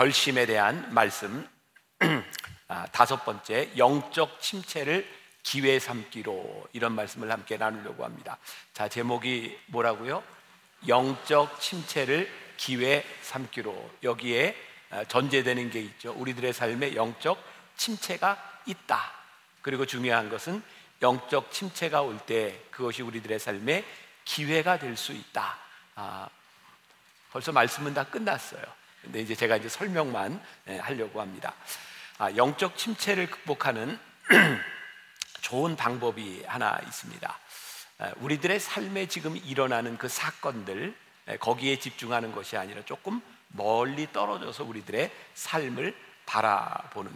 결심에 대한 말씀. 다섯 번째, 영적 침체를 기회 삼기로, 이런 말씀을 함께 나누려고 합니다. 자, 제목이 뭐라고요? 영적 침체를 기회 삼기로. 여기에 전제되는 게 있죠. 우리들의 삶에 영적 침체가 있다. 그리고 중요한 것은 영적 침체가 올 때 그것이 우리들의 삶에 기회가 될 수 있다. 벌써 말씀은 다 끝났어요. 근데 이제 제가 설명만 하려고 합니다. 영적 침체를 극복하는 좋은 방법이 하나 있습니다. 우리들의 삶에 지금 일어나는 그 사건들, 거기에 집중하는 것이 아니라 조금 멀리 떨어져서 우리들의 삶을 바라보는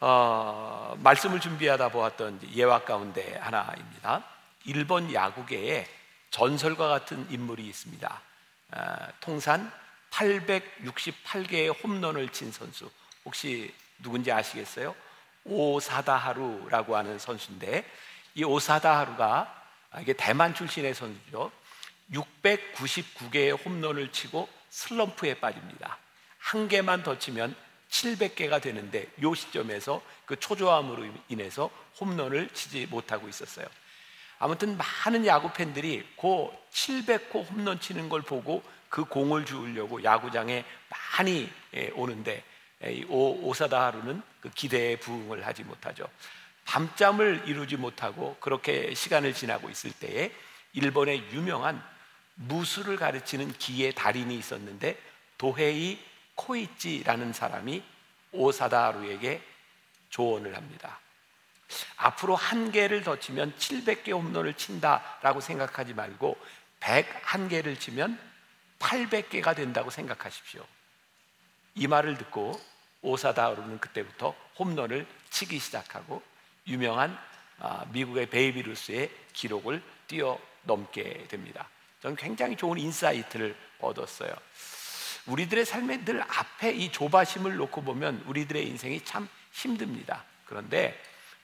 거예요. 말씀을 준비하다 보았던 예화 가운데 하나입니다. 일본 야구계에 전설과 같은 인물이 있습니다. 통산 868개의 홈런을 친 선수, 혹시 누군지 아시겠어요? 오사다하루라고 하는 선수인데, 이 오사다하루가, 이게 대만 출신의 선수죠. 699개의 홈런을 치고 슬럼프에 빠집니다. 한 개만 더 치면 700개가 되는데, 이 시점에서 그 초조함으로 인해서 홈런을 치지 못하고 있었어요. 아무튼 많은 야구 팬들이 그 700호 홈런 치는 걸 보고 그 공을 주우려고 야구장에 많이 오는데, 오사다하루는 그 기대에 부응을 하지 못하죠. 밤잠을 이루지 못하고 그렇게 시간을 지나고 있을 때에 일본의 유명한 무술을 가르치는 기의 달인이 있었는데, 도헤이 코이치라는 사람이 오사다하루에게 조언을 합니다. 앞으로 한 개를 더 치면 700개 홈런을 친다라고 생각하지 말고 101개를 치면 800개가 된다고 생각하십시오. 이 말을 듣고 오사다하루는 그때부터 홈런을 치기 시작하고 유명한 미국의 베이비 루스의 기록을 뛰어넘게 됩니다. 저는 굉장히 좋은 인사이트를 얻었어요. 우리들의 삶에 늘 앞에 이 조바심을 놓고 보면 우리들의 인생이 참 힘듭니다. 그런데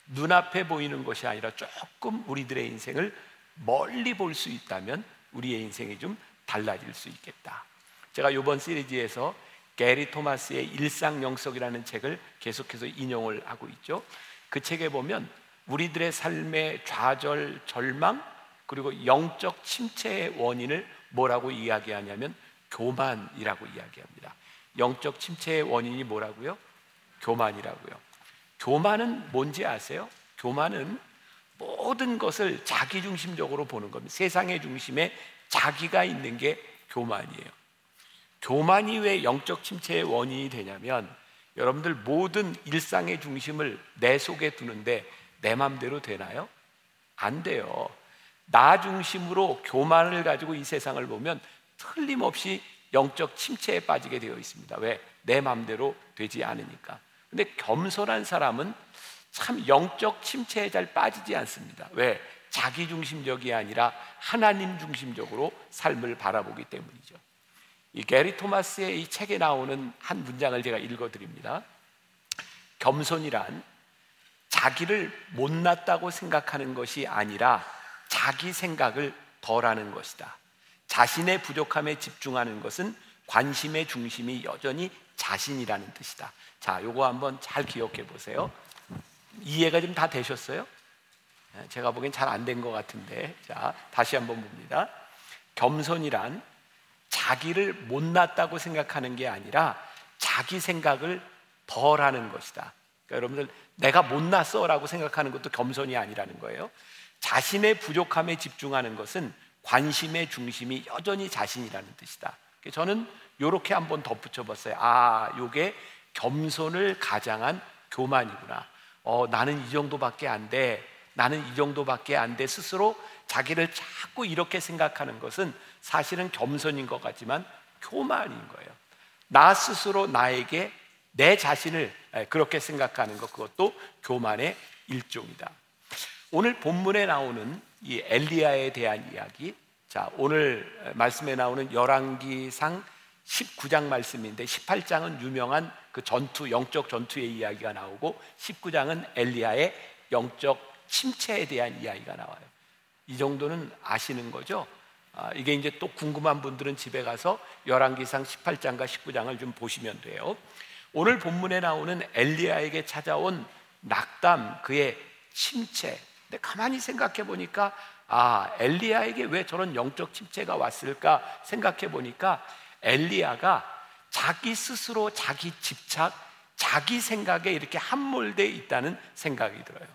눈앞에 보이는 것이 아니라 조금 우리들의 인생을 멀리 볼 수 있다면 우리의 인생이 좀 달라질 수 있겠다. 제가 이번 시리즈에서 게리 토마스의 일상영석이라는 책을 계속해서 인용을 하고 있죠. 그 책에 보면 우리들의 삶의 좌절, 절망, 그리고 영적 침체의 원인을 뭐라고 이야기하냐면 교만이라고 이야기합니다. 영적 침체의 원인이 뭐라고요? 교만이라고요. 교만은 뭔지 아세요? 교만은 모든 것을 자기중심적으로 보는 겁니다. 세상의 중심에 자기가 있는 게 교만이에요. 교만이 왜 영적 침체의 원인이 되냐면, 여러분들 모든 일상의 중심을 내 속에 두는데 내 마음대로 되나요? 안 돼요. 나 중심으로 교만을 가지고 이 세상을 보면 틀림없이 영적 침체에 빠지게 되어 있습니다. 왜? 내 마음대로 되지 않으니까. 근데 겸손한 사람은 참 영적 침체에 잘 빠지지 않습니다. 왜? 자기 중심적이 아니라 하나님 중심적으로 삶을 바라보기 때문이죠. 이 게리 토마스의 이 책에 나오는 한 문장을 제가 읽어드립니다. 겸손이란 자기를 못났다고 생각하는 것이 아니라 자기 생각을 덜하는 것이다. 자신의 부족함에 집중하는 것은 관심의 중심이 여전히 자신이라는 뜻이다. 자, 요거 한번 잘 기억해 보세요. 이해가 좀 다 되셨어요? 제가 보기엔 잘 안 된 것 같은데, 자, 다시 한번 봅니다. 겸손이란 자기를 못났다고 생각하는 게 아니라 자기 생각을 덜 하는 것이다. 그러니까 여러분들, 내가 못났어 라고 생각하는 것도 겸손이 아니라는 거예요. 자신의 부족함에 집중하는 것은 관심의 중심이 여전히 자신이라는 뜻이다. 저는 이렇게 한번 덧붙여봤어요. 아, 이게 겸손을 가장한 교만이구나. 나는 이 정도밖에 안 돼, 나는 이 정도밖에 안 돼, 스스로 자기를 자꾸 이렇게 생각하는 것은 사실은 겸손인 것 같지만 교만인 거예요. 나 스스로 나에게, 내 자신을 그렇게 생각하는 것, 그것도 교만의 일종이다. 오늘 본문에 나오는 이 엘리야에 대한 이야기, 자, 오늘 말씀에 나오는 열왕기상 19장 말씀인데, 18장은 유명한 그 전투, 영적 전투의 이야기가 나오고 19장은 엘리야의 영적 침체에 대한 이야기가 나와요. 이 정도는 아시는 거죠? 이게 이제 또 궁금한 분들은 집에 가서 열왕기상 18장과 19장을 좀 보시면 돼요. 오늘 본문에 나오는 엘리야에게 찾아온 낙담, 그의 침체. 근데 가만히 생각해 보니까 엘리야에게 왜 저런 영적 침체가 왔을까 생각해 보니까 엘리야가 자기 스스로 자기 집착, 자기 생각에 이렇게 함몰되어 있다는 생각이 들어요.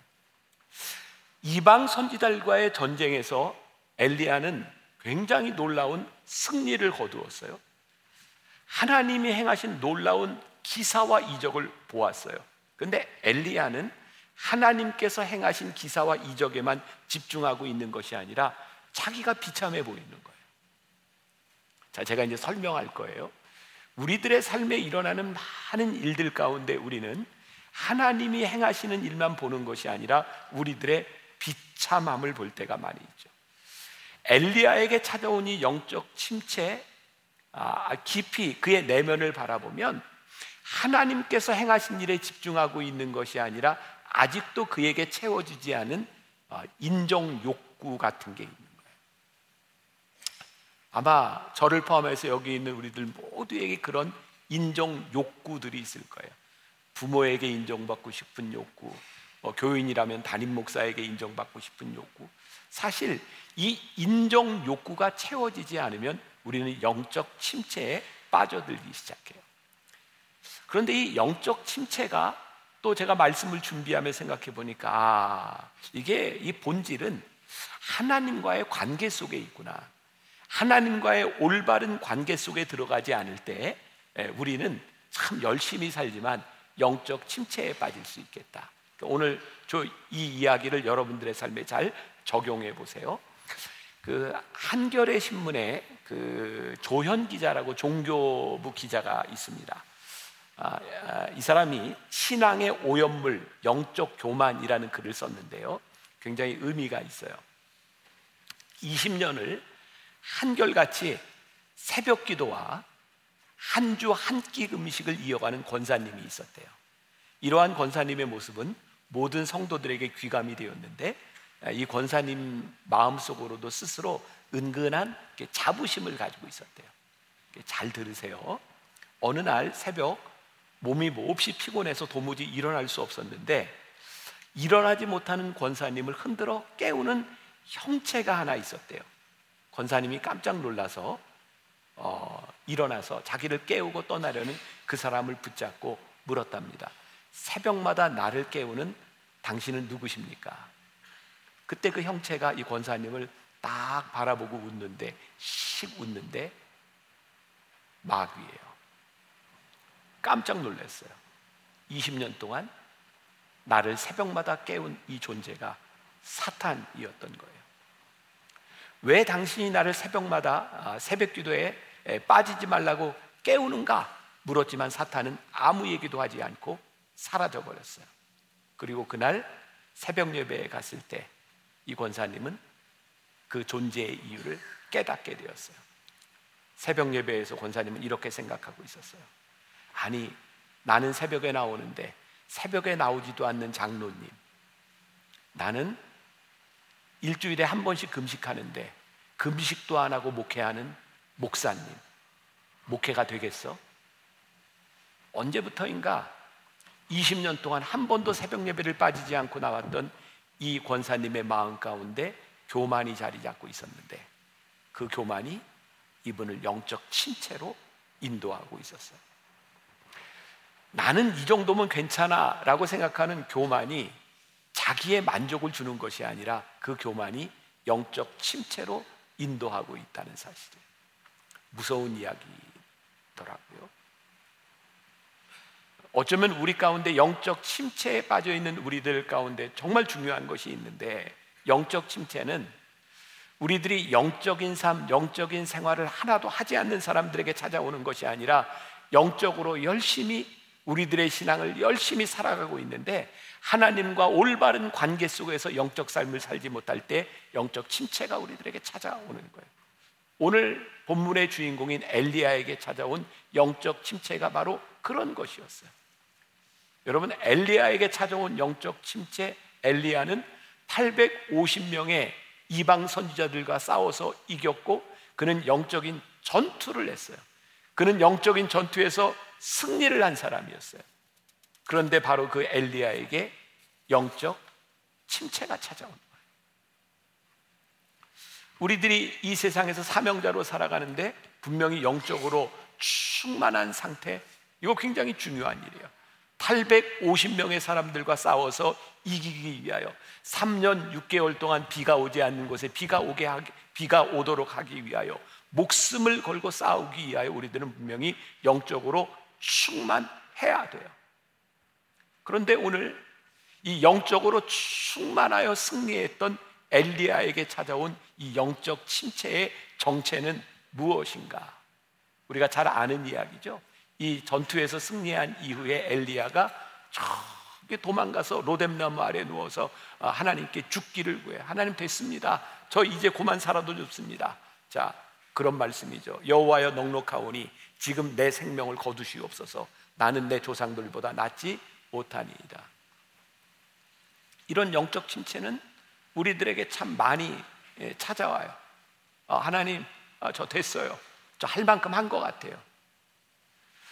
이방 선지자들과의 전쟁에서 엘리야는 굉장히 놀라운 승리를 거두었어요. 하나님이 행하신 놀라운 기사와 이적을 보았어요. 그런데 엘리야는 하나님께서 행하신 기사와 이적에만 집중하고 있는 것이 아니라 자기가 비참해 보이는 거예요. 자, 제가 이제 설명할 거예요. 우리들의 삶에 일어나는 많은 일들 가운데 우리는 하나님이 행하시는 일만 보는 것이 아니라 우리들의 비참함을 볼 때가 많이 있죠. 엘리야에게 찾아온 이 영적 침체, 깊이 그의 내면을 바라보면 하나님께서 행하신 일에 집중하고 있는 것이 아니라 아직도 그에게 채워지지 않은 인정 욕구 같은 게 있는 거예요. 아마 저를 포함해서 여기 있는 우리들 모두에게 그런 인정 욕구들이 있을 거예요. 부모에게 인정받고 싶은 욕구, 교인이라면 담임 목사에게 인정받고 싶은 욕구. 사실 이 인정 욕구가 채워지지 않으면 우리는 영적 침체에 빠져들기 시작해요. 그런데 이 영적 침체가 또 제가 말씀을 준비하며 생각해 보니까 이게 이 본질은 하나님과의 관계 속에 있구나. 하나님과의 올바른 관계 속에 들어가지 않을 때 우리는 참 열심히 살지만 영적 침체에 빠질 수 있겠다. 오늘 이 이야기를 여러분들의 삶에 잘 적용해 보세요. 그 한겨레 신문에 그 조현 기자라고 종교부 기자가 있습니다. 이 사람이 신앙의 오염물, 영적 교만이라는 글을 썼는데요. 굉장히 의미가 있어요. 20년을 한결같이 새벽기도와 한 주 한 끼 음식을 이어가는 권사님이 있었대요. 이러한 권사님의 모습은 모든 성도들에게 귀감이 되었는데 이 권사님 마음속으로도 스스로 은근한 자부심을 가지고 있었대요. 잘 들으세요. 어느 날 새벽 몸이 몹시 피곤해서 도무지 일어날 수 없었는데 일어나지 못하는 권사님을 흔들어 깨우는 형체가 하나 있었대요. 권사님이 깜짝 놀라서 일어나서 자기를 깨우고 떠나려는 그 사람을 붙잡고 물었답니다. 새벽마다 나를 깨우는 당신은 누구십니까? 그때 그 형체가 이 권사님을 딱 바라보고 웃는데 마귀예요. 깜짝 놀랐어요. 20년 동안 나를 새벽마다 깨운 이 존재가 사탄이었던 거예요. 왜 당신이 나를 새벽마다 새벽기도에 빠지지 말라고 깨우는가 물었지만 사탄은 아무 얘기도 하지 않고 사라져버렸어요. 그리고 그날 새벽 예배에 갔을 때 이 권사님은 그 존재의 이유를 깨닫게 되었어요. 새벽 예배에서 권사님은 이렇게 생각하고 있었어요. 아니, 나는 새벽에 나오는데 새벽에 나오지도 않는 장로님, 나는 일주일에 한 번씩 금식하는데 금식도 안 하고 목회하는 목사님, 목회가 되겠어? 언제부터인가 20년 동안 한 번도 새벽 예배를 빠지지 않고 나왔던 이 권사님의 마음 가운데 교만이 자리 잡고 있었는데 그 교만이 이분을 영적 침체로 인도하고 있었어요. 나는 이 정도면 괜찮아 라고 생각하는 교만이 자기의 만족을 주는 것이 아니라 그 교만이 영적 침체로 인도하고 있다는 사실이에요. 무서운 이야기더라고요. 어쩌면 우리 가운데 영적 침체에 빠져있는 우리들 가운데 정말 중요한 것이 있는데 영적 침체는 우리들이 영적인 삶, 영적인 생활을 하나도 하지 않는 사람들에게 찾아오는 것이 아니라 영적으로 열심히 우리들의 신앙을 열심히 살아가고 있는데 하나님과 올바른 관계 속에서 영적 삶을 살지 못할 때 영적 침체가 우리들에게 찾아오는 거예요. 오늘 본문의 주인공인 엘리야에게 찾아온 영적 침체가 바로 그런 것이었어요. 여러분, 엘리야에게 찾아온 영적 침체, 엘리야는 850명의 이방 선지자들과 싸워서 이겼고 그는 영적인 전투를 했어요. 그는 영적인 전투에서 승리를 한 사람이었어요. 그런데 바로 그 엘리야에게 영적 침체가 찾아온 거예요. 우리들이 이 세상에서 사명자로 살아가는데 분명히 영적으로 충만한 상태, 이거 굉장히 중요한 일이에요. 850명의 사람들과 싸워서 이기기 위하여 3년 6개월 동안 비가 오지 않는 곳에 비가 오도록 하기 위하여 목숨을 걸고 싸우기 위하여 우리들은 분명히 영적으로 충만해야 돼요. 그런데 오늘 이 영적으로 충만하여 승리했던 엘리야에게 찾아온 이 영적 침체의 정체는 무엇인가? 우리가 잘 아는 이야기죠. 이 전투에서 승리한 이후에 엘리야가 저기 도망가서 로뎀나무 아래 누워서 하나님께 죽기를 구해. 하나님 됐습니다. 저 이제 그만 살아도 좋습니다. 자, 그런 말씀이죠. 여호와여 넉넉하오니 지금 내 생명을 거두시옵소서. 나는 내 조상들보다 낫지 못하니이다. 이런 영적 침체는 우리들에게 참 많이 찾아와요. 하나님, 저 됐어요. 저 할 만큼 한 것 같아요.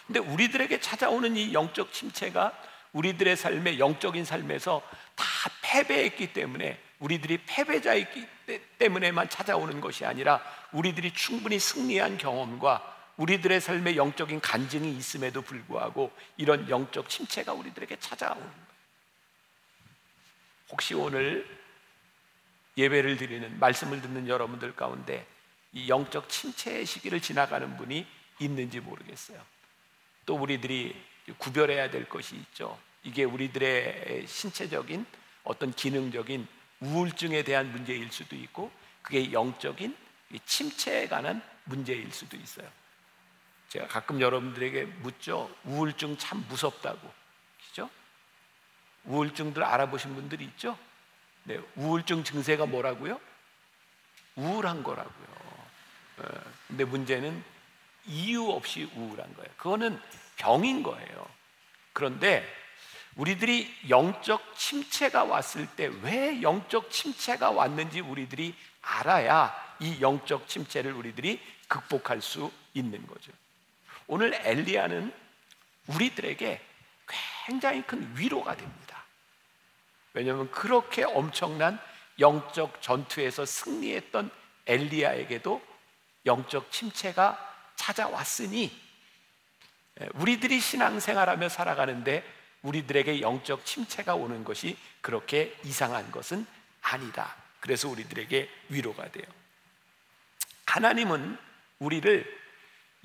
근데 우리들에게 찾아오는 이 영적 침체가 우리들의 삶의 영적인 삶에서 다 패배했기 때문에, 우리들이 패배자이기 때문에만 찾아오는 것이 아니라 우리들이 충분히 승리한 경험과 우리들의 삶의 영적인 간증이 있음에도 불구하고 이런 영적 침체가 우리들에게 찾아오는 거예요. 혹시 오늘 예배를 드리는, 말씀을 듣는 여러분들 가운데 이 영적 침체의 시기를 지나가는 분이 있는지 모르겠어요. 또 우리들이 구별해야 될 것이 있죠. 이게 우리들의 신체적인 어떤 기능적인 우울증에 대한 문제일 수도 있고, 그게 영적인 침체에 관한 문제일 수도 있어요. 제가 가끔 여러분들에게 묻죠. 우울증 참 무섭다고, 그죠? 우울증들 알아보신 분들이 있죠? 네, 우울증 증세가 뭐라고요? 우울한 거라고요. 근데 문제는 이유 없이 우울한 거예요. 그거는 병인 거예요. 그런데 우리들이 영적 침체가 왔을 때 왜 영적 침체가 왔는지 우리들이 알아야 이 영적 침체를 우리들이 극복할 수 있는 거죠. 오늘 엘리야는 우리들에게 굉장히 큰 위로가 됩니다. 왜냐하면 그렇게 엄청난 영적 전투에서 승리했던 엘리야에게도 영적 침체가 찾아왔으니, 우리들이 신앙생활하며 살아가는데 우리들에게 영적 침체가 오는 것이 그렇게 이상한 것은 아니다. 그래서 우리들에게 위로가 돼요. 하나님은 우리를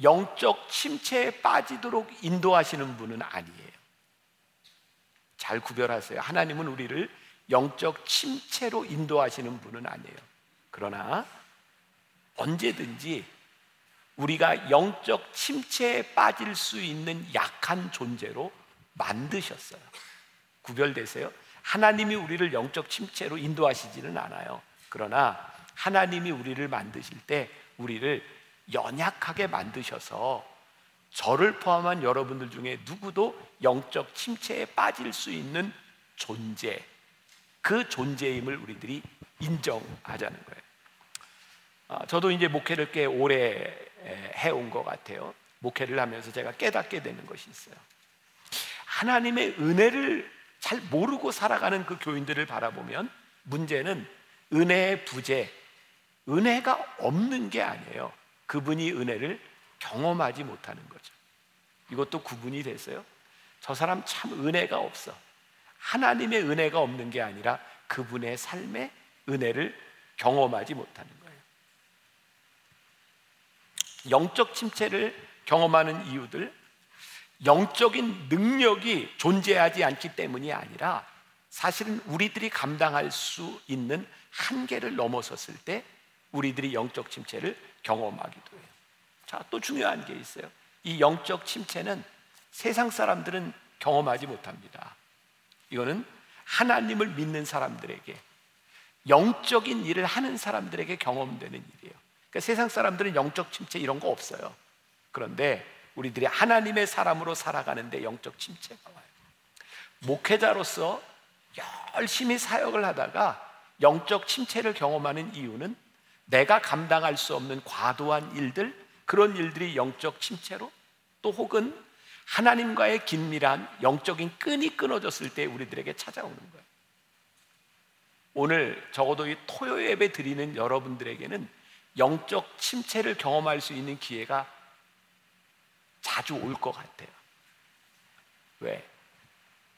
영적 침체에 빠지도록 인도하시는 분은 아니에요. 잘 구별하세요. 하나님은 우리를 영적 침체로 인도하시는 분은 아니에요. 그러나 언제든지 우리가 영적 침체에 빠질 수 있는 약한 존재로 만드셨어요. 구별되세요? 하나님이 우리를 영적 침체로 인도하시지는 않아요. 그러나 하나님이 우리를 만드실 때 우리를 연약하게 만드셔서 저를 포함한 여러분들 중에 누구도 영적 침체에 빠질 수 있는 존재, 그 존재임을 우리들이 인정하자는 거예요. 저도 이제 목회를 꽤 오래 해온 것 같아요. 목회를 하면서 제가 깨닫게 되는 것이 있어요. 하나님의 은혜를 잘 모르고 살아가는 그 교인들을 바라보면 문제는 은혜의 부재, 은혜가 없는 게 아니에요. 그분이 은혜를 경험하지 못하는 거죠. 이것도 구분이 됐어요. 저 사람 참 은혜가 없어. 하나님의 은혜가 없는 게 아니라 그분의 삶의 은혜를 경험하지 못하는 거예요. 영적 침체를 경험하는 이유들, 영적인 능력이 존재하지 않기 때문이 아니라 사실은 우리들이 감당할 수 있는 한계를 넘어섰을 때 우리들이 영적 침체를 경험하기도 해요. 자, 또 중요한 게 있어요. 이 영적 침체는 세상 사람들은 경험하지 못합니다. 이거는 하나님을 믿는 사람들에게, 영적인 일을 하는 사람들에게 경험되는 일이에요. 그러니까 세상 사람들은 영적 침체 이런 거 없어요. 그런데 우리들이 하나님의 사람으로 살아가는데 영적 침체가 와요. 목회자로서 열심히 사역을 하다가 영적 침체를 경험하는 이유는 내가 감당할 수 없는 과도한 일들, 그런 일들이 영적 침체로, 또 혹은 하나님과의 긴밀한 영적인 끈이 끊어졌을 때 우리들에게 찾아오는 거예요. 오늘 적어도 이 토요 예배 드리는 여러분들에게는 영적 침체를 경험할 수 있는 기회가 자주 올 것 같아요. 왜?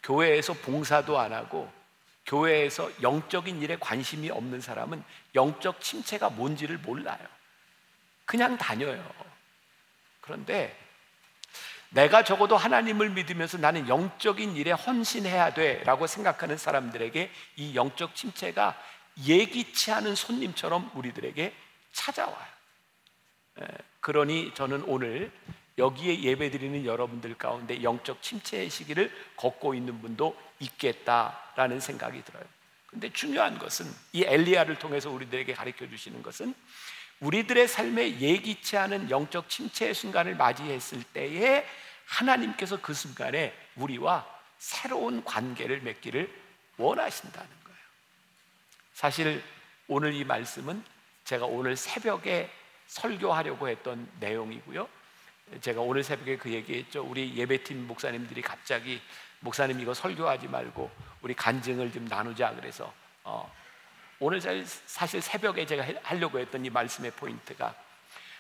교회에서 봉사도 안 하고 교회에서 영적인 일에 관심이 없는 사람은 영적 침체가 뭔지를 몰라요. 그냥 다녀요. 그런데 내가 적어도 하나님을 믿으면서 나는 영적인 일에 헌신해야 돼 라고 생각하는 사람들에게 이 영적 침체가 예기치 않은 손님처럼 우리들에게 찾아와요. 그러니 저는 오늘 여기에 예배드리는 여러분들 가운데 영적 침체의 시기를 걷고 있는 분도 있겠다라는 생각이 들어요. 근데 중요한 것은 이 엘리야를 통해서 우리들에게 가르쳐 주시는 것은 우리들의 삶에 예기치 않은 영적 침체의 순간을 맞이했을 때에 하나님께서 그 순간에 우리와 새로운 관계를 맺기를 원하신다는 거예요. 사실 오늘 이 말씀은 제가 오늘 새벽에 설교하려고 했던 내용이고요. 제가 오늘 새벽에 그 얘기했죠. 우리 예배팀 목사님들이 갑자기 목사님 이거 설교하지 말고 우리 간증을 좀 나누자 그래서 오늘 사실 새벽에 제가 하려고 했던 이 말씀의 포인트가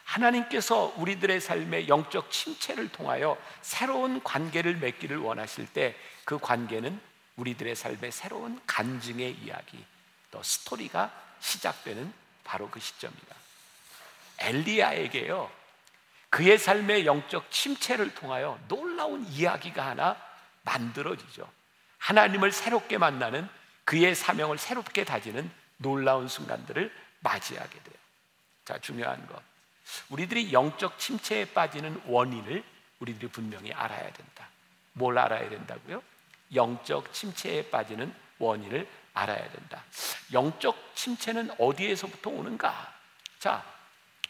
하나님께서 우리들의 삶의 영적 침체를 통하여 새로운 관계를 맺기를 원하실 때 그 관계는 우리들의 삶의 새로운 간증의 이야기, 또 스토리가 시작되는 바로 그 시점이다. 엘리야에게요, 그의 삶의 영적 침체를 통하여 놀라운 이야기가 하나 만들어지죠. 하나님을 새롭게 만나는, 그의 사명을 새롭게 다지는 놀라운 순간들을 맞이하게 돼요. 자, 중요한 것, 우리들이 영적 침체에 빠지는 원인을 우리들이 분명히 알아야 된다. 뭘 알아야 된다고요? 영적 침체에 빠지는 원인을 알아야 된다. 영적 침체는 어디에서부터 오는가? 자,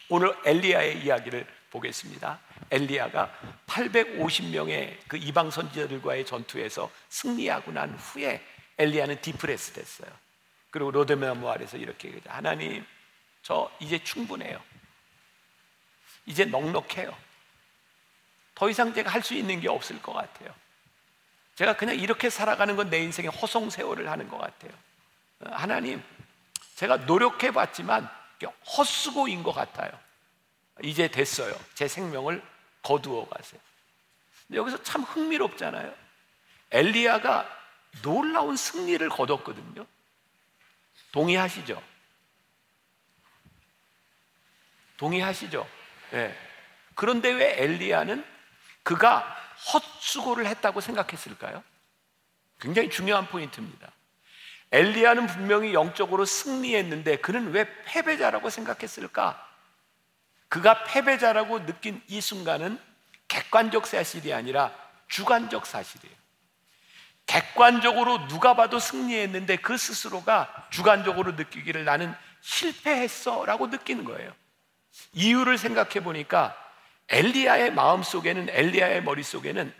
오늘 엘리야의 이야기를 보겠습니다. 엘리야가 850명의 그 이방 선지자들과의 전투에서 승리하고 난 후에 엘리야는 디프레스 됐어요. 그리고 로데메아무 아래서 이렇게 얘기하죠. 하나님, 저 이제 충분해요. 이제 넉넉해요. 더 이상 제가 할 수 있는 게 없을 것 같아요. 제가 그냥 이렇게 살아가는 건 내 인생의 허송세월을 하는 것 같아요. 하나님, 제가 노력해봤지만 헛수고인 것 같아요. 이제 됐어요. 제 생명을 거두어 가세요. 근데 여기서 참 흥미롭잖아요. 엘리야가 놀라운 승리를 거뒀거든요. 동의하시죠? 동의하시죠? 네. 그런데 왜 엘리야는 그가 헛수고를 했다고 생각했을까요? 굉장히 중요한 포인트입니다. 엘리야는 분명히 영적으로 승리했는데 그는 왜 패배자라고 생각했을까? 그가 패배자라고 느낀 이 순간은 객관적 사실이 아니라 주관적 사실이에요. 객관적으로 누가 봐도 승리했는데 그 스스로가 주관적으로 느끼기를 나는 실패했어 라고 느끼는 거예요. 이유를 생각해 보니까 엘리야의 마음속에는, 엘리야의 머릿속에는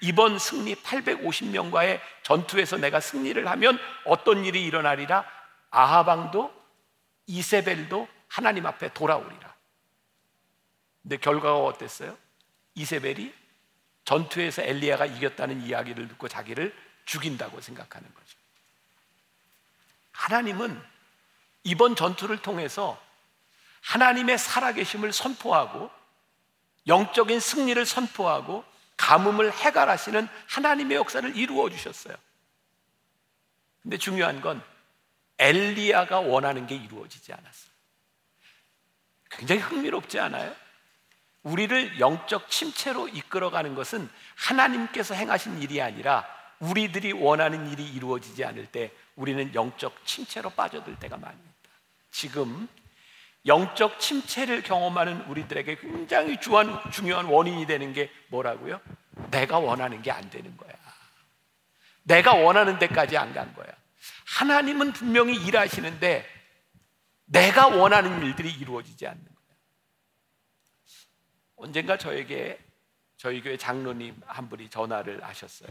이번 승리 850명과의 전투에서 내가 승리를 하면 어떤 일이 일어나리라, 아하방도 이세벨도 하나님 앞에 돌아오리라. 근데 결과가 어땠어요? 이세벨이 전투에서 엘리야가 이겼다는 이야기를 듣고 자기를 죽인다고 생각하는 거죠. 하나님은 이번 전투를 통해서 하나님의 살아계심을 선포하고 영적인 승리를 선포하고 가뭄을 해결하시는 하나님의 역사를 이루어 주셨어요. 근데 중요한 건 엘리야가 원하는 게 이루어지지 않았어요. 굉장히 흥미롭지 않아요? 우리를 영적 침체로 이끌어가는 것은 하나님께서 행하신 일이 아니라 우리들이 원하는 일이 이루어지지 않을 때 우리는 영적 침체로 빠져들 때가 많습니다. 지금 영적 침체를 경험하는 우리들에게 굉장히 중요한 원인이 되는 게 뭐라고요? 내가 원하는 게 안 되는 거야. 내가 원하는 데까지 안 간 거야. 하나님은 분명히 일하시는데 내가 원하는 일들이 이루어지지 않는 거야. 언젠가 저에게 저희 교회 장로님 한 분이 전화를 하셨어요.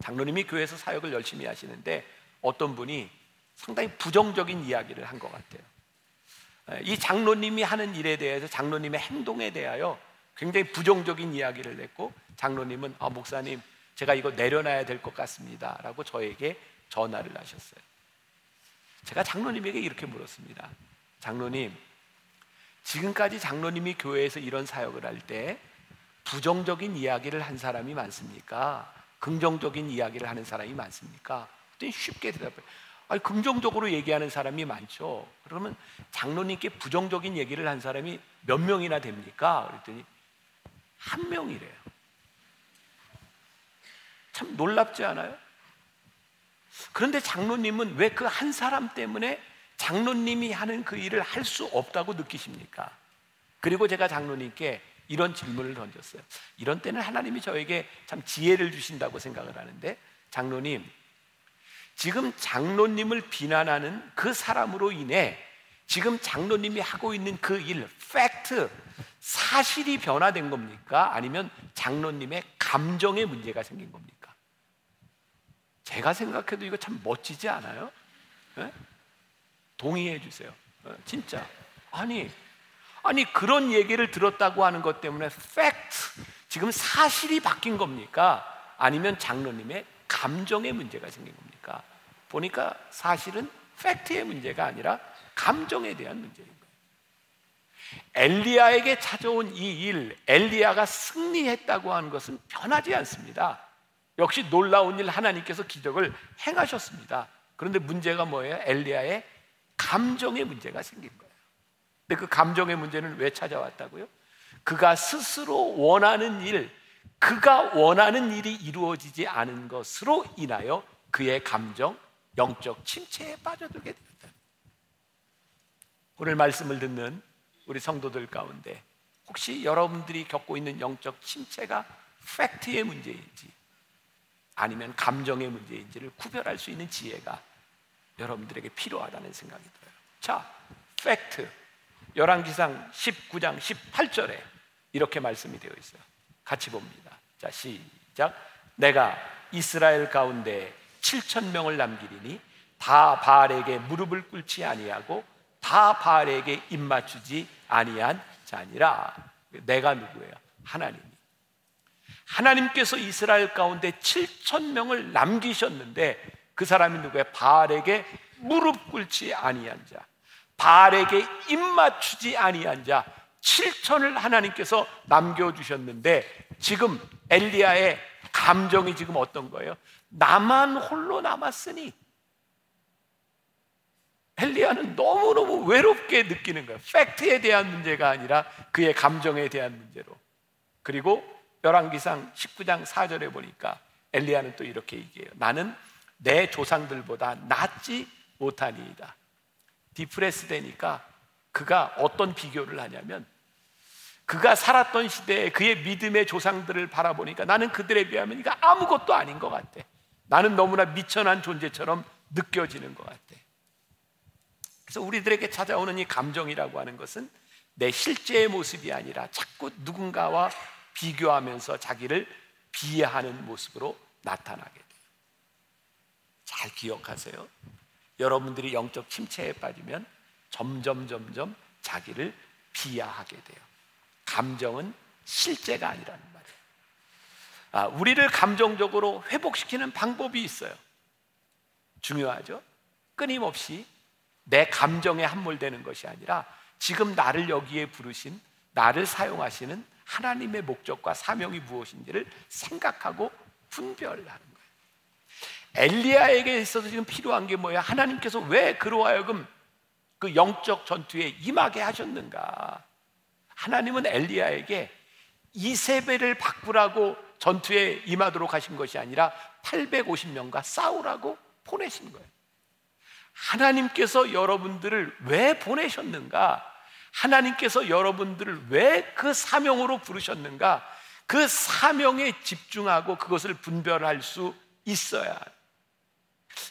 장로님이 교회에서 사역을 열심히 하시는데 어떤 분이 상당히 부정적인 이야기를 한 것 같아요. 이 장로님이 하는 일에 대해서 장로님의 행동에 대하여 굉장히 부정적인 이야기를 냈고, 장로님은 목사님 제가 이거 내려놔야 될 것 같습니다 라고 저에게 전화를 하셨어요. 제가 장로님에게 이렇게 물었습니다. 장로님, 지금까지 장로님이 교회에서 이런 사역을 할 때 부정적인 이야기를 한 사람이 많습니까? 긍정적인 이야기를 하는 사람이 많습니까? 그랬더니 쉽게 대답해요. 아니, 긍정적으로 얘기하는 사람이 많죠. 그러면 장로님께 부정적인 얘기를 한 사람이 몇 명이나 됩니까? 그랬더니 한 명이래요. 참 놀랍지 않아요? 그런데 장로님은 왜 그 한 사람 때문에 장로님이 하는 그 일을 할 수 없다고 느끼십니까? 그리고 제가 장로님께 이런 질문을 던졌어요. 이런 때는 하나님이 저에게 참 지혜를 주신다고 생각을 하는데, 장로님, 지금 장로님을 비난하는 그 사람으로 인해 지금 장로님이 하고 있는 그 일, 팩트, 사실이 변화된 겁니까? 아니면 장로님의 감정에 문제가 생긴 겁니까? 제가 생각해도 이거 참 멋지지 않아요? 네? 동의해 주세요. 진짜. 아니 그런 얘기를 들었다고 하는 것 때문에 팩트, 지금 사실이 바뀐 겁니까? 아니면 장로님의 감정에 문제가 생긴 겁니까? 보니까 사실은 팩트의 문제가 아니라 감정에 대한 문제인 거예요. 엘리야에게 찾아온 이 일, 엘리야가 승리했다고 하는 것은 변하지 않습니다. 역시 놀라운 일, 하나님께서 기적을 행하셨습니다. 그런데 문제가 뭐예요? 엘리야의 감정의 문제가 생긴 거예요. 근데 그 감정의 문제는 왜 찾아왔다고요? 그가 스스로 원하는 일, 그가 원하는 일이 이루어지지 않은 것으로 인하여 그의 감정, 영적 침체에 빠져들게 됩니다. 오늘 말씀을 듣는 우리 성도들 가운데 혹시 여러분들이 겪고 있는 영적 침체가 팩트의 문제인지 아니면 감정의 문제인지를 구별할 수 있는 지혜가 여러분들에게 필요하다는 생각이 들어요. 자, 팩트. 열왕기상 19장 18절에 이렇게 말씀이 되어 있어요. 같이 봅니다. 자, 시작. 내가 이스라엘 가운데 7,000명을 남기리니 다 바알에게 무릎을 꿇지 아니하고 다 바알에게 입맞추지 아니한 자니라. 내가 누구예요? 하나님. 하나님께서 이스라엘 가운데 7,000명을 남기셨는데 그 사람이 누구예요? 바알에게 무릎 꿇지 아니한 자, 바알에게 입맞추지 아니한 자, 7,000을 하나님께서 남겨주셨는데 지금 엘리야의 감정이 지금 어떤 거예요? 나만 홀로 남았으니. 엘리야는 너무너무 외롭게 느끼는 거예요. 팩트에 대한 문제가 아니라 그의 감정에 대한 문제로. 그리고 열왕기상 19장 4절에 보니까 엘리야는 또 이렇게 얘기해요. 나는 내 조상들보다 낫지 못하니이다. 디프레스 되니까 그가 어떤 비교를 하냐면, 그가 살았던 시대에 그의 믿음의 조상들을 바라보니까 나는 그들에 비하면 이거 아무것도 아닌 것 같아. 나는 너무나 미천한 존재처럼 느껴지는 것 같아. 그래서 우리들에게 찾아오는 이 감정이라고 하는 것은 내 실제의 모습이 아니라 자꾸 누군가와 비교하면서 자기를 비하하는 모습으로 나타나게 돼요. 잘 기억하세요. 여러분들이 영적 침체에 빠지면 점점 자기를 비하하게 돼요. 감정은 실제가 아니라는 말이에요. 우리를 감정적으로 회복시키는 방법이 있어요. 중요하죠? 끊임없이 내 감정에 함몰되는 것이 아니라 지금 나를 여기에 부르신, 나를 사용하시는 하나님의 목적과 사명이 무엇인지를 생각하고 분별하는. 엘리야에게 있어서 지금 필요한 게 뭐예요? 하나님께서 왜 그로 하여금 그 영적 전투에 임하게 하셨는가? 하나님은 엘리야에게 이세벨을 바꾸라고 전투에 임하도록 하신 것이 아니라 850명과 싸우라고 보내신 거예요. 하나님께서 여러분들을 왜 보내셨는가? 하나님께서 여러분들을 왜 그 사명으로 부르셨는가? 그 사명에 집중하고 그것을 분별할 수 있어야 합니다.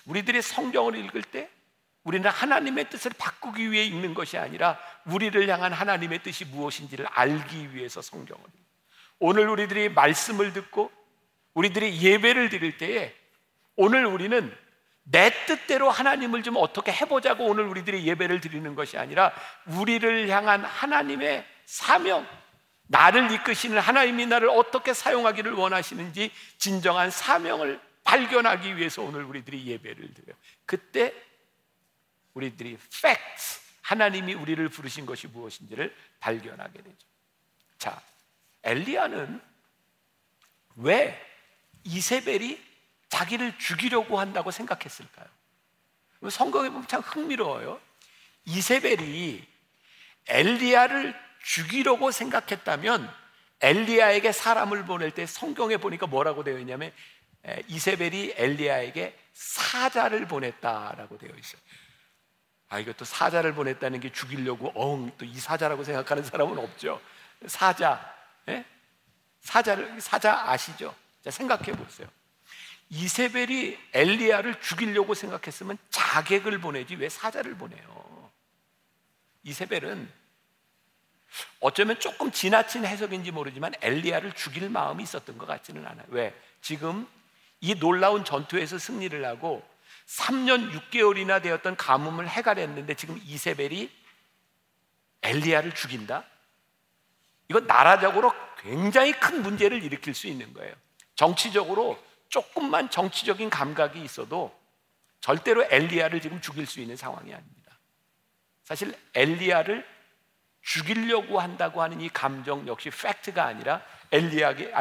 우리들이 성경을 읽을 때 우리는 하나님의 뜻을 바꾸기 위해 읽는 것이 아니라 우리를 향한 하나님의 뜻이 무엇인지를 알기 위해서 성경을 읽어요. 오늘 우리들이 말씀을 듣고 우리들이 예배를 드릴 때에 오늘 우리는 내 뜻대로 하나님을 좀 어떻게 해보자고 오늘 우리들이 예배를 드리는 것이 아니라 우리를 향한 하나님의 사명, 나를 이끄시는 하나님이 나를 어떻게 사용하기를 원하시는지 진정한 사명을 발견하기 위해서 오늘 우리들이 예배를 드려요. 그때 우리들이 facts, 하나님이 우리를 부르신 것이 무엇인지를 발견하게 되죠. 자, 엘리야는 왜 이세벨이 자기를 죽이려고 한다고 생각했을까요? 성경에 보면 참 흥미로워요. 이세벨이 엘리야를 죽이려고 생각했다면 엘리야에게 사람을 보낼 때 성경에 보니까 뭐라고 되어 있냐면 이세벨이 엘리야에게 사자를 보냈다라고 되어 있어요. 아, 이것도 사자를 보냈다는 게 죽이려고 또 이 사자라고 생각하는 사람은 없죠. 사자, 예? 사자 아시죠? 자, 생각해 보세요. 이세벨이 엘리야를 죽이려고 생각했으면 자객을 보내지 왜 사자를 보내요? 이세벨은 어쩌면 조금 지나친 해석인지 모르지만 엘리야를 죽일 마음이 있었던 것 같지는 않아요. 왜? 지금 이 놀라운 전투에서 승리를 하고 3년 6개월이나 되었던 가뭄을 해결했는데 지금 이세벨이 엘리야를 죽인다? 이건 나라적으로 굉장히 큰 문제를 일으킬 수 있는 거예요. 정치적으로 조금만 정치적인 감각이 있어도 절대로 엘리야를 지금 죽일 수 있는 상황이 아닙니다. 사실 엘리야를 죽이려고 한다고 하는 이 감정 역시 팩트가 아니라 엘리야가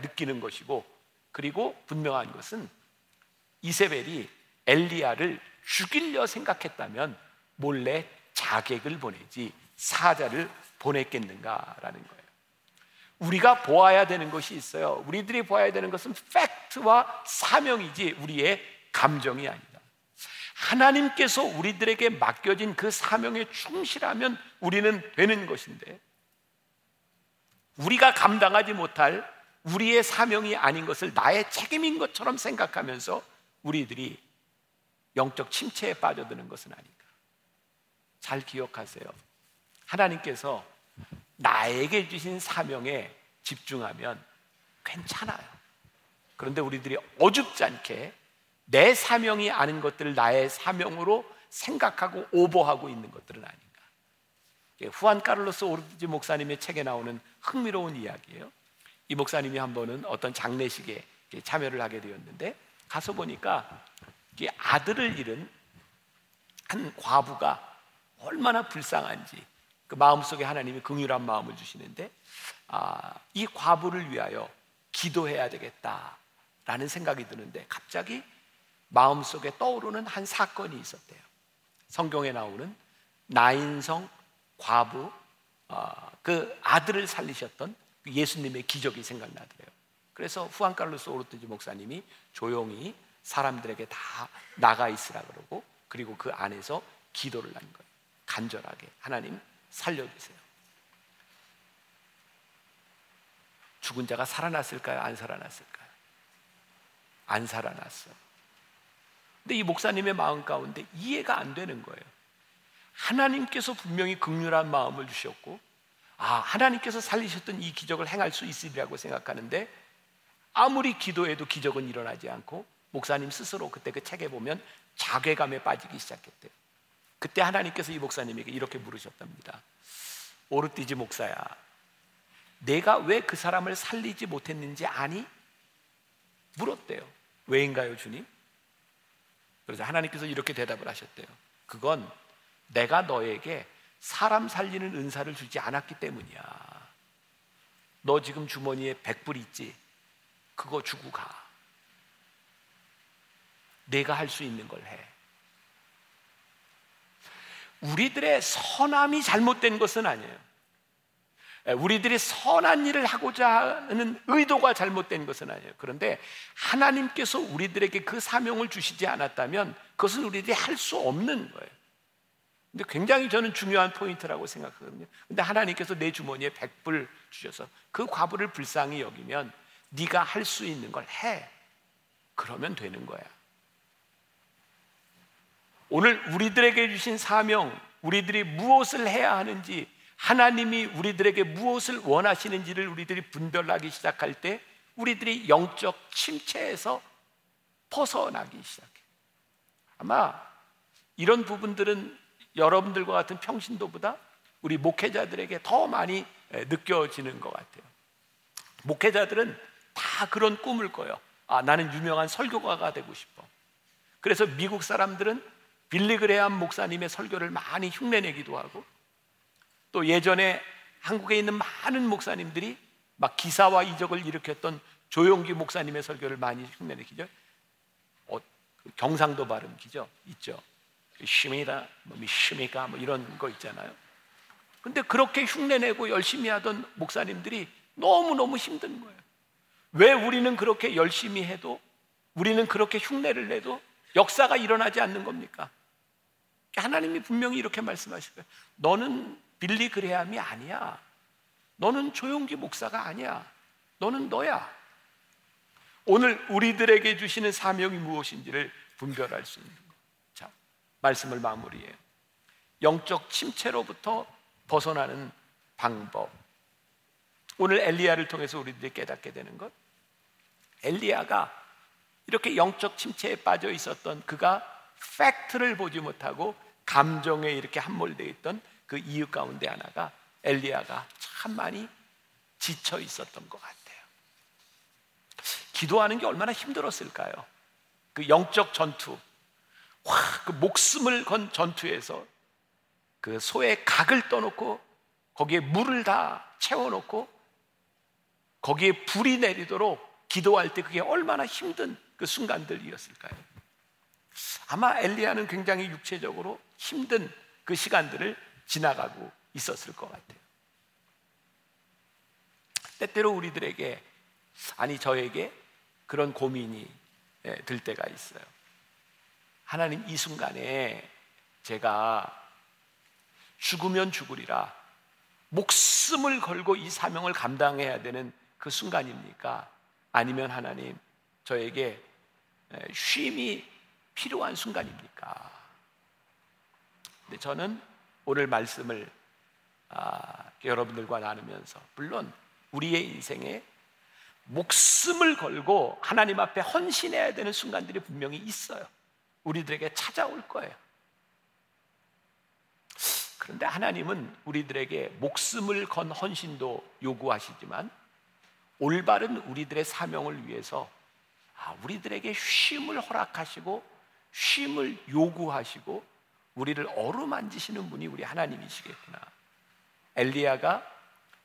느끼는 것이고, 그리고 분명한 것은 이세벨이 엘리야를 죽이려 생각했다면 몰래 자객을 보내지 사자를 보냈겠는가라는 거예요. 우리가 보아야 되는 것이 있어요. 우리들이 보아야 되는 것은 팩트와 사명이지 우리의 감정이 아니다. 하나님께서 우리들에게 맡겨진 그 사명에 충실하면 우리는 되는 것인데, 우리가 감당하지 못할 우리의 사명이 아닌 것을 나의 책임인 것처럼 생각하면서 우리들이 영적 침체에 빠져드는 것은 아닐까. 잘 기억하세요. 하나님께서 나에게 주신 사명에 집중하면 괜찮아요. 그런데 우리들이 어줍지 않게 내 사명이 아닌 것들을 나의 사명으로 생각하고 오버하고 있는 것들은 아닌가. 후안 카를로스 오르티즈 목사님의 책에 나오는 흥미로운 이야기예요. 이 목사님이 한 번은 어떤 장례식에 참여를 하게 되었는데 가서 보니까 아들을 잃은 한 과부가 얼마나 불쌍한지 그 마음속에 하나님이 긍휼한 마음을 주시는데, 이 과부를 위하여 기도해야 되겠다라는 생각이 드는데 갑자기 마음속에 떠오르는 한 사건이 있었대요. 성경에 나오는 나인성 과부, 그 아들을 살리셨던 예수님의 기적이 생각나더래요. 그래서 후안 카를로스 오르티즈 목사님이 조용히 사람들에게 다 나가 있으라 그러고, 그리고 그 안에서 기도를 한 거예요. 간절하게 하나님 살려주세요. 죽은 자가 살아났을까요? 안 살아났을까요? 안 살아났어요. 근데 이 목사님의 마음 가운데 이해가 안 되는 거예요. 하나님께서 분명히 긍휼한 마음을 주셨고, 하나님께서 살리셨던 이 기적을 행할 수 있으리라고 생각하는데 아무리 기도해도 기적은 일어나지 않고, 목사님 스스로 그때 그 책에 보면 자괴감에 빠지기 시작했대요. 그때 하나님께서 이 목사님에게 이렇게 물으셨답니다. 오르티즈 목사야, 내가 왜 그 사람을 살리지 못했는지 아니? 물었대요. 왜인가요, 주님? 그래서 하나님께서 이렇게 대답을 하셨대요. 그건 내가 너에게 사람 살리는 은사를 주지 않았기 때문이야. 너 지금 주머니에 100불 있지? 그거 주고 가. 내가 할 수 있는 걸 해. 우리들의 선함이 잘못된 것은 아니에요. 우리들이 선한 일을 하고자 하는 의도가 잘못된 것은 아니에요. 그런데 하나님께서 우리들에게 그 사명을 주시지 않았다면 그것은 우리들이 할 수 없는 거예요. 근데 굉장히 저는 중요한 포인트라고 생각하거든요. 근데 하나님께서 내 주머니에 100불 주셔서 그 과부를 불쌍히 여기면 네가 할 수 있는 걸 해. 그러면 되는 거야. 오늘 우리들에게 주신 사명, 우리들이 무엇을 해야 하는지, 하나님이 우리들에게 무엇을 원하시는지를 우리들이 분별하기 시작할 때 우리들이 영적 침체에서 벗어나기 시작해요. 아마 이런 부분들은 여러분들과 같은 평신도보다 우리 목회자들에게 더 많이 느껴지는 것 같아요. 목회자들은 다 그런 꿈을 꿔요. 아, 나는 유명한 설교가가 되고 싶어. 그래서 미국 사람들은 빌리 그레이엄 목사님의 설교를 많이 흉내내기도 하고, 또 예전에 한국에 있는 많은 목사님들이 막 기사와 이적을 일으켰던 조용기 목사님의 설교를 많이 흉내내기죠. 경상도 발음기죠, 있죠. 심이다, 뭐 미심이가, 뭐 이런 거 있잖아요. 근데 그렇게 흉내내고 열심히 하던 목사님들이 너무너무 힘든 거예요. 왜 우리는 그렇게 열심히 해도, 우리는 그렇게 흉내를 내도 역사가 일어나지 않는 겁니까? 하나님이 분명히 이렇게 말씀하실 거예요. 너는 빌리 그레이엄이 아니야. 너는 조용기 목사가 아니야. 너는 너야. 오늘 우리들에게 주시는 사명이 무엇인지를 분별할 수 있는 것. 자, 말씀을 마무리해요. 영적 침체로부터 벗어나는 방법. 오늘 엘리야를 통해서 우리들이 깨닫게 되는 것, 엘리야가 이렇게 영적 침체에 빠져 있었던, 그가 팩트를 보지 못하고 감정에 이렇게 함몰되어 있던 그 이유 가운데 하나가, 엘리야가 참 많이 지쳐 있었던 것 같아요. 기도하는 게 얼마나 힘들었을까요? 그 영적 전투, 그 목숨을 건 전투에서 그 소의 각을 떠놓고 거기에 물을 다 채워놓고 거기에 불이 내리도록 기도할 때 그게 얼마나 힘든 그 순간들이었을까요? 아마 엘리야는 굉장히 육체적으로 힘든 그 시간들을 지나가고 있었을 것 같아요. 때때로 우리들에게, 아니 저에게 그런 고민이 들 때가 있어요. 하나님, 이 순간에 제가 죽으면 죽으리라, 목숨을 걸고 이 사명을 감당해야 되는 그 순간입니까? 아니면 하나님, 저에게 쉼이 필요한 순간입니까? 근데 저는 오늘 말씀을 여러분들과 나누면서, 물론 우리의 인생에 목숨을 걸고 하나님 앞에 헌신해야 되는 순간들이 분명히 있어요. 우리들에게 찾아올 거예요. 그런데 하나님은 우리들에게 목숨을 건 헌신도 요구하시지만, 올바른 우리들의 사명을 위해서 우리들에게 쉼을 허락하시고 쉼을 요구하시고 우리를 어루만지시는 분이 우리 하나님이시겠구나. 엘리야가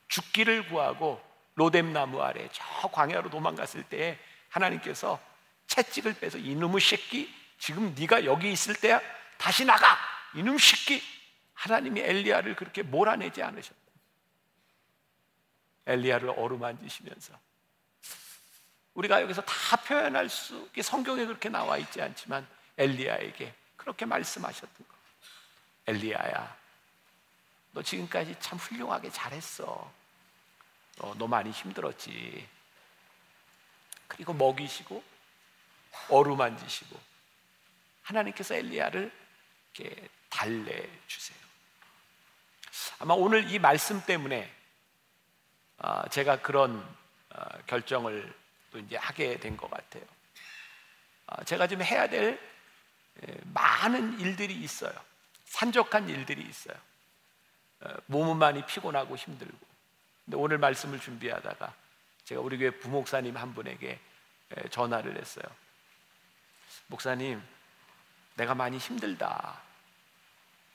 죽기를 구하고 로뎀나무 아래 저 광야로 도망갔을 때에 하나님께서 채찍을 빼서, 이놈의 새끼, 지금 네가 여기 있을 때야, 다시 나가, 이놈의 새끼. 하나님이 엘리야를 그렇게 몰아내지 않으셨다. 엘리야를 어루만지시면서, 우리가 여기서 다 표현할 수, 성경에 그렇게 나와 있지 않지만 엘리야에게 그렇게 말씀하셨던 거. 엘리야야, 너 지금까지 참 훌륭하게 잘했어. 너 많이 힘들었지. 그리고 먹이시고 어루만지시고 하나님께서 엘리야를 이렇게 달래주세요. 아마 오늘 이 말씀 때문에 제가 그런 결정을 또 이제 하게 된 것 같아요. 제가 지금 해야 될 많은 일들이 있어요. 산적한 일들이 있어요. 몸은 많이 피곤하고 힘들고. 근데 오늘 말씀을 준비하다가 제가 우리 교회 부목사님 한 분에게 전화를 했어요. 목사님, 내가 많이 힘들다.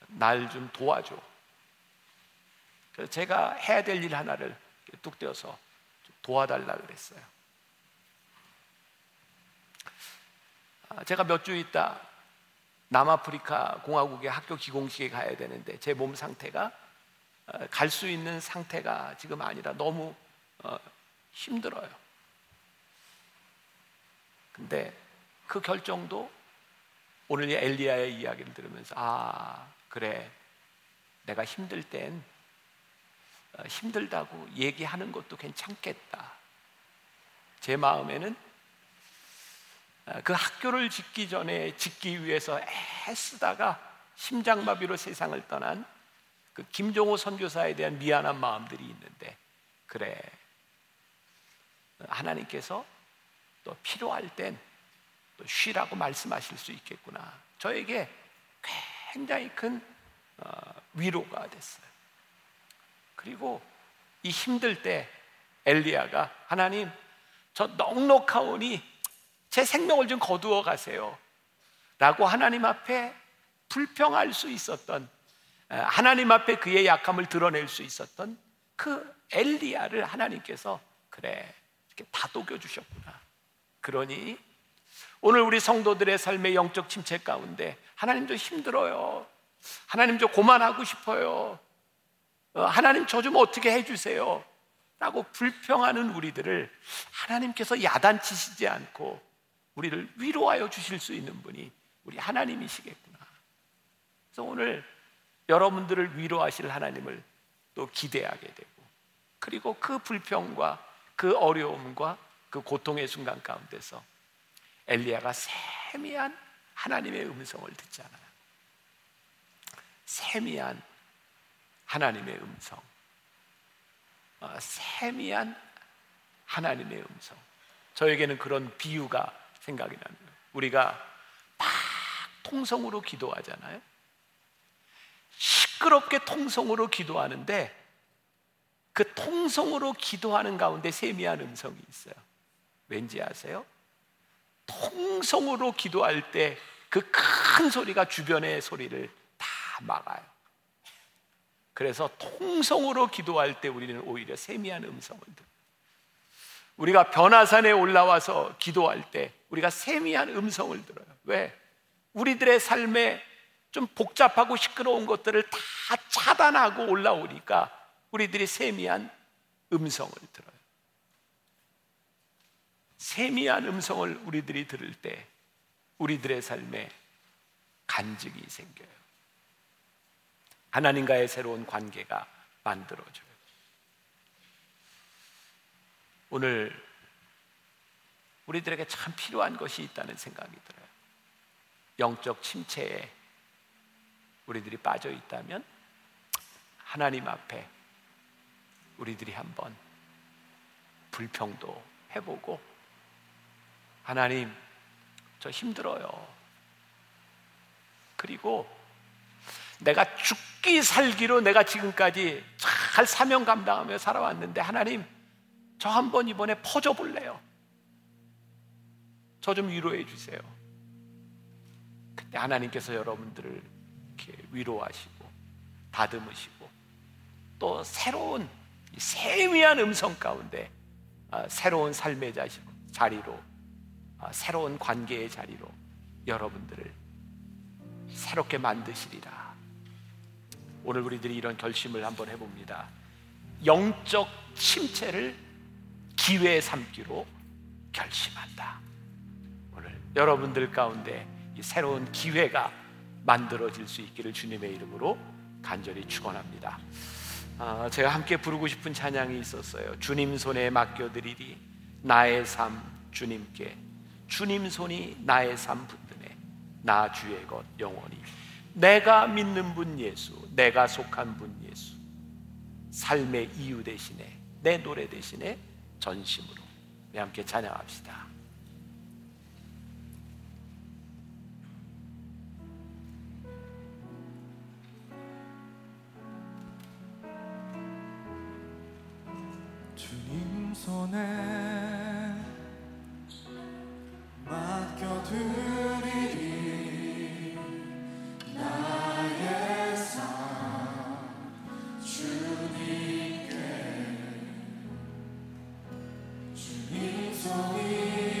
날 좀 도와줘. 그래서 제가 해야 될 일 하나를 뚝 떼어서 도와달라 그랬어요. 제가 몇 주 있다 남아프리카 공화국의 학교 기공식에 가야 되는데, 제 몸 상태가 갈 수 있는 상태가 지금 아니라 너무 힘들어요. 근데 그 결정도 오늘 엘리야의 이야기를 들으면서, 아 그래, 내가 힘들 땐 힘들다고 얘기하는 것도 괜찮겠다. 제 마음에는 그 학교를 짓기 전에, 짓기 위해서 애쓰다가 심장마비로 세상을 떠난 그 김종호 선교사에 대한 미안한 마음들이 있는데, 그래, 하나님께서 또 필요할 땐 또 쉬라고 말씀하실 수 있겠구나. 저에게 굉장히 큰 위로가 됐어요. 그리고 이 힘들 때 엘리야가 하나님 저 넉넉하오니 제 생명을 좀 거두어 가세요 라고 하나님 앞에 불평할 수 있었던, 하나님 앞에 그의 약함을 드러낼 수 있었던 그 엘리야를 하나님께서 그래 이렇게 다독여 주셨구나. 그러니 오늘 우리 성도들의 삶의 영적 침체 가운데 하나님 저 힘들어요, 하나님 저 고만하고 싶어요, 하나님 저 좀 어떻게 해주세요 라고 불평하는 우리들을 하나님께서 야단치시지 않고 우리를 위로하여 주실 수 있는 분이 우리 하나님이시겠구나. 그래서 오늘 여러분들을 위로하실 하나님을 또 기대하게 되고, 그리고 그 불평과 그 어려움과 그 고통의 순간 가운데서 엘리야가 세미한 하나님의 음성을 듣잖아요. 세미한 하나님의 음성, 세미한 하나님의 음성. 저에게는 그런 비유가 생각이 납니다. 우리가 막 통성으로 기도하잖아요. 시끄럽게 통성으로 기도하는데 그 통성으로 기도하는 가운데 세미한 음성이 있어요. 왠지 아세요? 통성으로 기도할 때 그 큰 소리가 주변의 소리를 다 막아요. 그래서 통성으로 기도할 때 우리는 오히려 세미한 음성을 듣고, 우리가 변화산에 올라와서 기도할 때 우리가 세미한 음성을 들어요. 왜? 우리들의 삶에 좀 복잡하고 시끄러운 것들을 다 차단하고 올라오니까 우리들이 세미한 음성을 들어요. 세미한 음성을 우리들이 들을 때 우리들의 삶에 간증이 생겨요. 하나님과의 새로운 관계가 만들어져요. 오늘 우리들에게 참 필요한 것이 있다는 생각이 들어요. 영적 침체에 우리들이 빠져 있다면 하나님 앞에 우리들이 한번 불평도 해보고, 하나님 저 힘들어요, 그리고 내가 죽기 살기로 내가 지금까지 잘 사명 감당하며 살아왔는데 하나님 저 한번 이번에 퍼져 볼래요, 저 좀 위로해 주세요. 그때 하나님께서 여러분들을 이렇게 위로하시고 다듬으시고, 또 새로운 세미한 음성 가운데 새로운 삶의 자리로, 새로운 관계의 자리로 여러분들을 새롭게 만드시리라. 오늘 우리들이 이런 결심을 한번 해봅니다. 영적 침체를 기회 삼기로 결심한다. 오늘 여러분들 가운데 이 새로운 기회가 만들어질 수 있기를 주님의 이름으로 간절히 축원합니다. 제가 함께 부르고 싶은 찬양이 있었어요. 주님 손에 맡겨드리리 나의 삶 주님께, 주님 손이 나의 삶 붙드네 나 주의 것 영원히. 내가 믿는 분 예수, 내가 속한 분 예수, 삶의 이유 대신에, 내 노래 대신에 전심으로 우리 함께 찬양합시다. 주님 손에 맡겨드리리 나의 삶 주님께, 주님 손이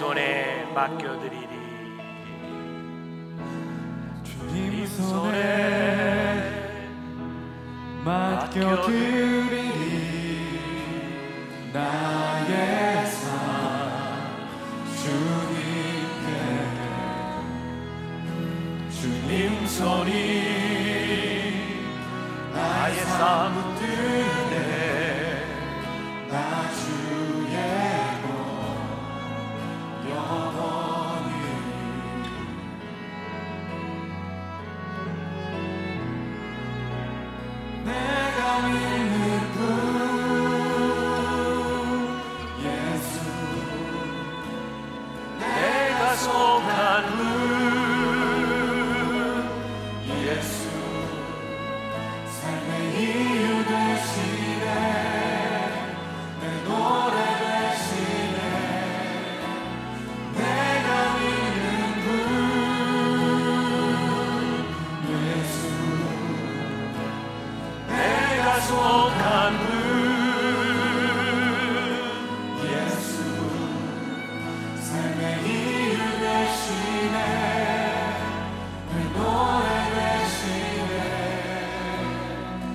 손에 맡겨드리리. 주님 손에 맡겨드리리. 나의 삶 주님께. 주님 손이 나의 삶 붙드네. 나 주의 내가 믿는 분 예수, 내가 속한 분 예수, 삶의 이유 되시네, 내 노래 되시네. 내가 믿는 분 예수, 내가 속한 분 예수, 삶의 이유 되시네, 내 노래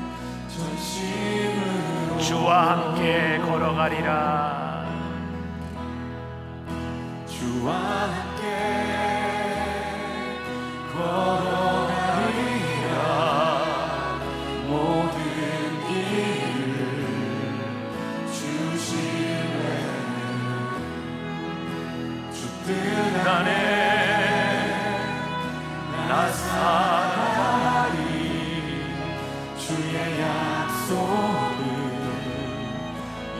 되시네. 전심으로 주와 함께 걸어가리라. 주와 함께 걸어가리라. 모든 길을 주시네. 주 뜻 안에 나 살아가리. 주의 약속은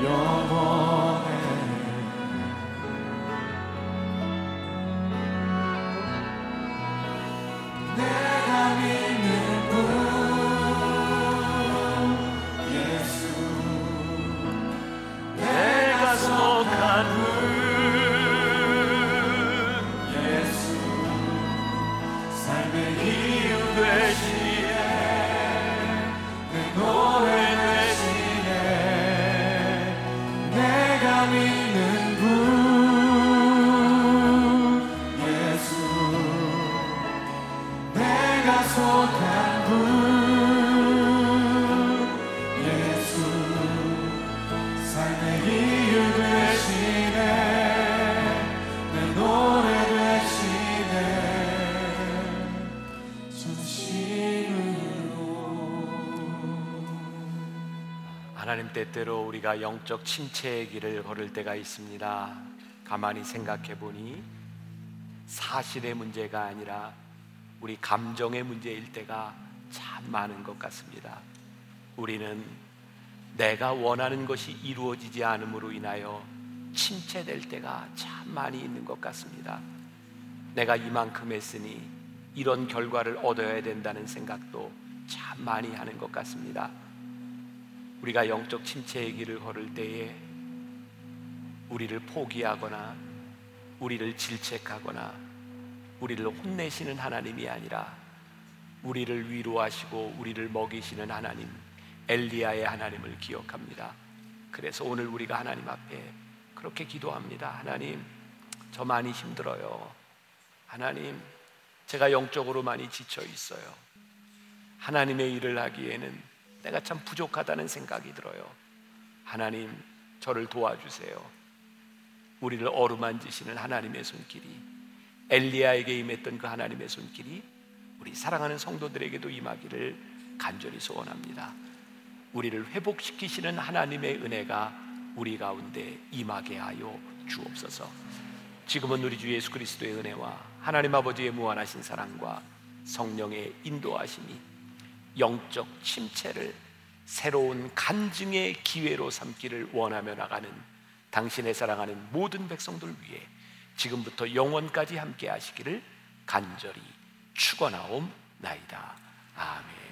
영원해. 내가 믿는 분 예수, 내가 속한 분 예수, 삶의 이유 되시네, 내 노래 되시네. 내가 믿는 분 예수, 내가 속한 분 예수, 삶의 이유 되시네, 내 노래 되시네. 전심으로. 하나님, 때때로 우리가 영적 침체의 길을 걸을 때가 있습니다. 가만히 생각해 보니 사실의 문제가 아니라 우리 감정의 문제일 때가 참 많은 것 같습니다. 우리는 내가 원하는 것이 이루어지지 않음으로 인하여 침체될 때가 참 많이 있는 것 같습니다. 내가 이만큼 했으니 이런 결과를 얻어야 된다는 생각도 참 많이 하는 것 같습니다. 우리가 영적 침체의 길을 걸을 때에 우리를 포기하거나 우리를 질책하거나 우리를 혼내시는 하나님이 아니라 우리를 위로하시고 우리를 먹이시는 하나님, 엘리야의 하나님을 기억합니다. 그래서 오늘 우리가 하나님 앞에 그렇게 기도합니다. 하나님, 저 많이 힘들어요. 하나님, 제가 영적으로 많이 지쳐 있어요. 하나님의 일을 하기에는 내가 참 부족하다는 생각이 들어요. 하나님, 저를 도와주세요. 우리를 어루만지시는 하나님의 손길이, 엘리야에게 임했던 그 하나님의 손길이 우리 사랑하는 성도들에게도 임하기를 간절히 소원합니다. 우리를 회복시키시는 하나님의 은혜가 우리 가운데 임하게 하여 주옵소서. 지금은 우리 주 예수 그리스도의 은혜와 하나님 아버지의 무한하신 사랑과 성령의 인도하심이 영적 침체를 새로운 간증의 기회로 삼기를 원하며 나가는 당신의 사랑하는 모든 백성들 위해 지금부터 영원까지 함께 하시기를 간절히 축원하옵나이다. 아멘.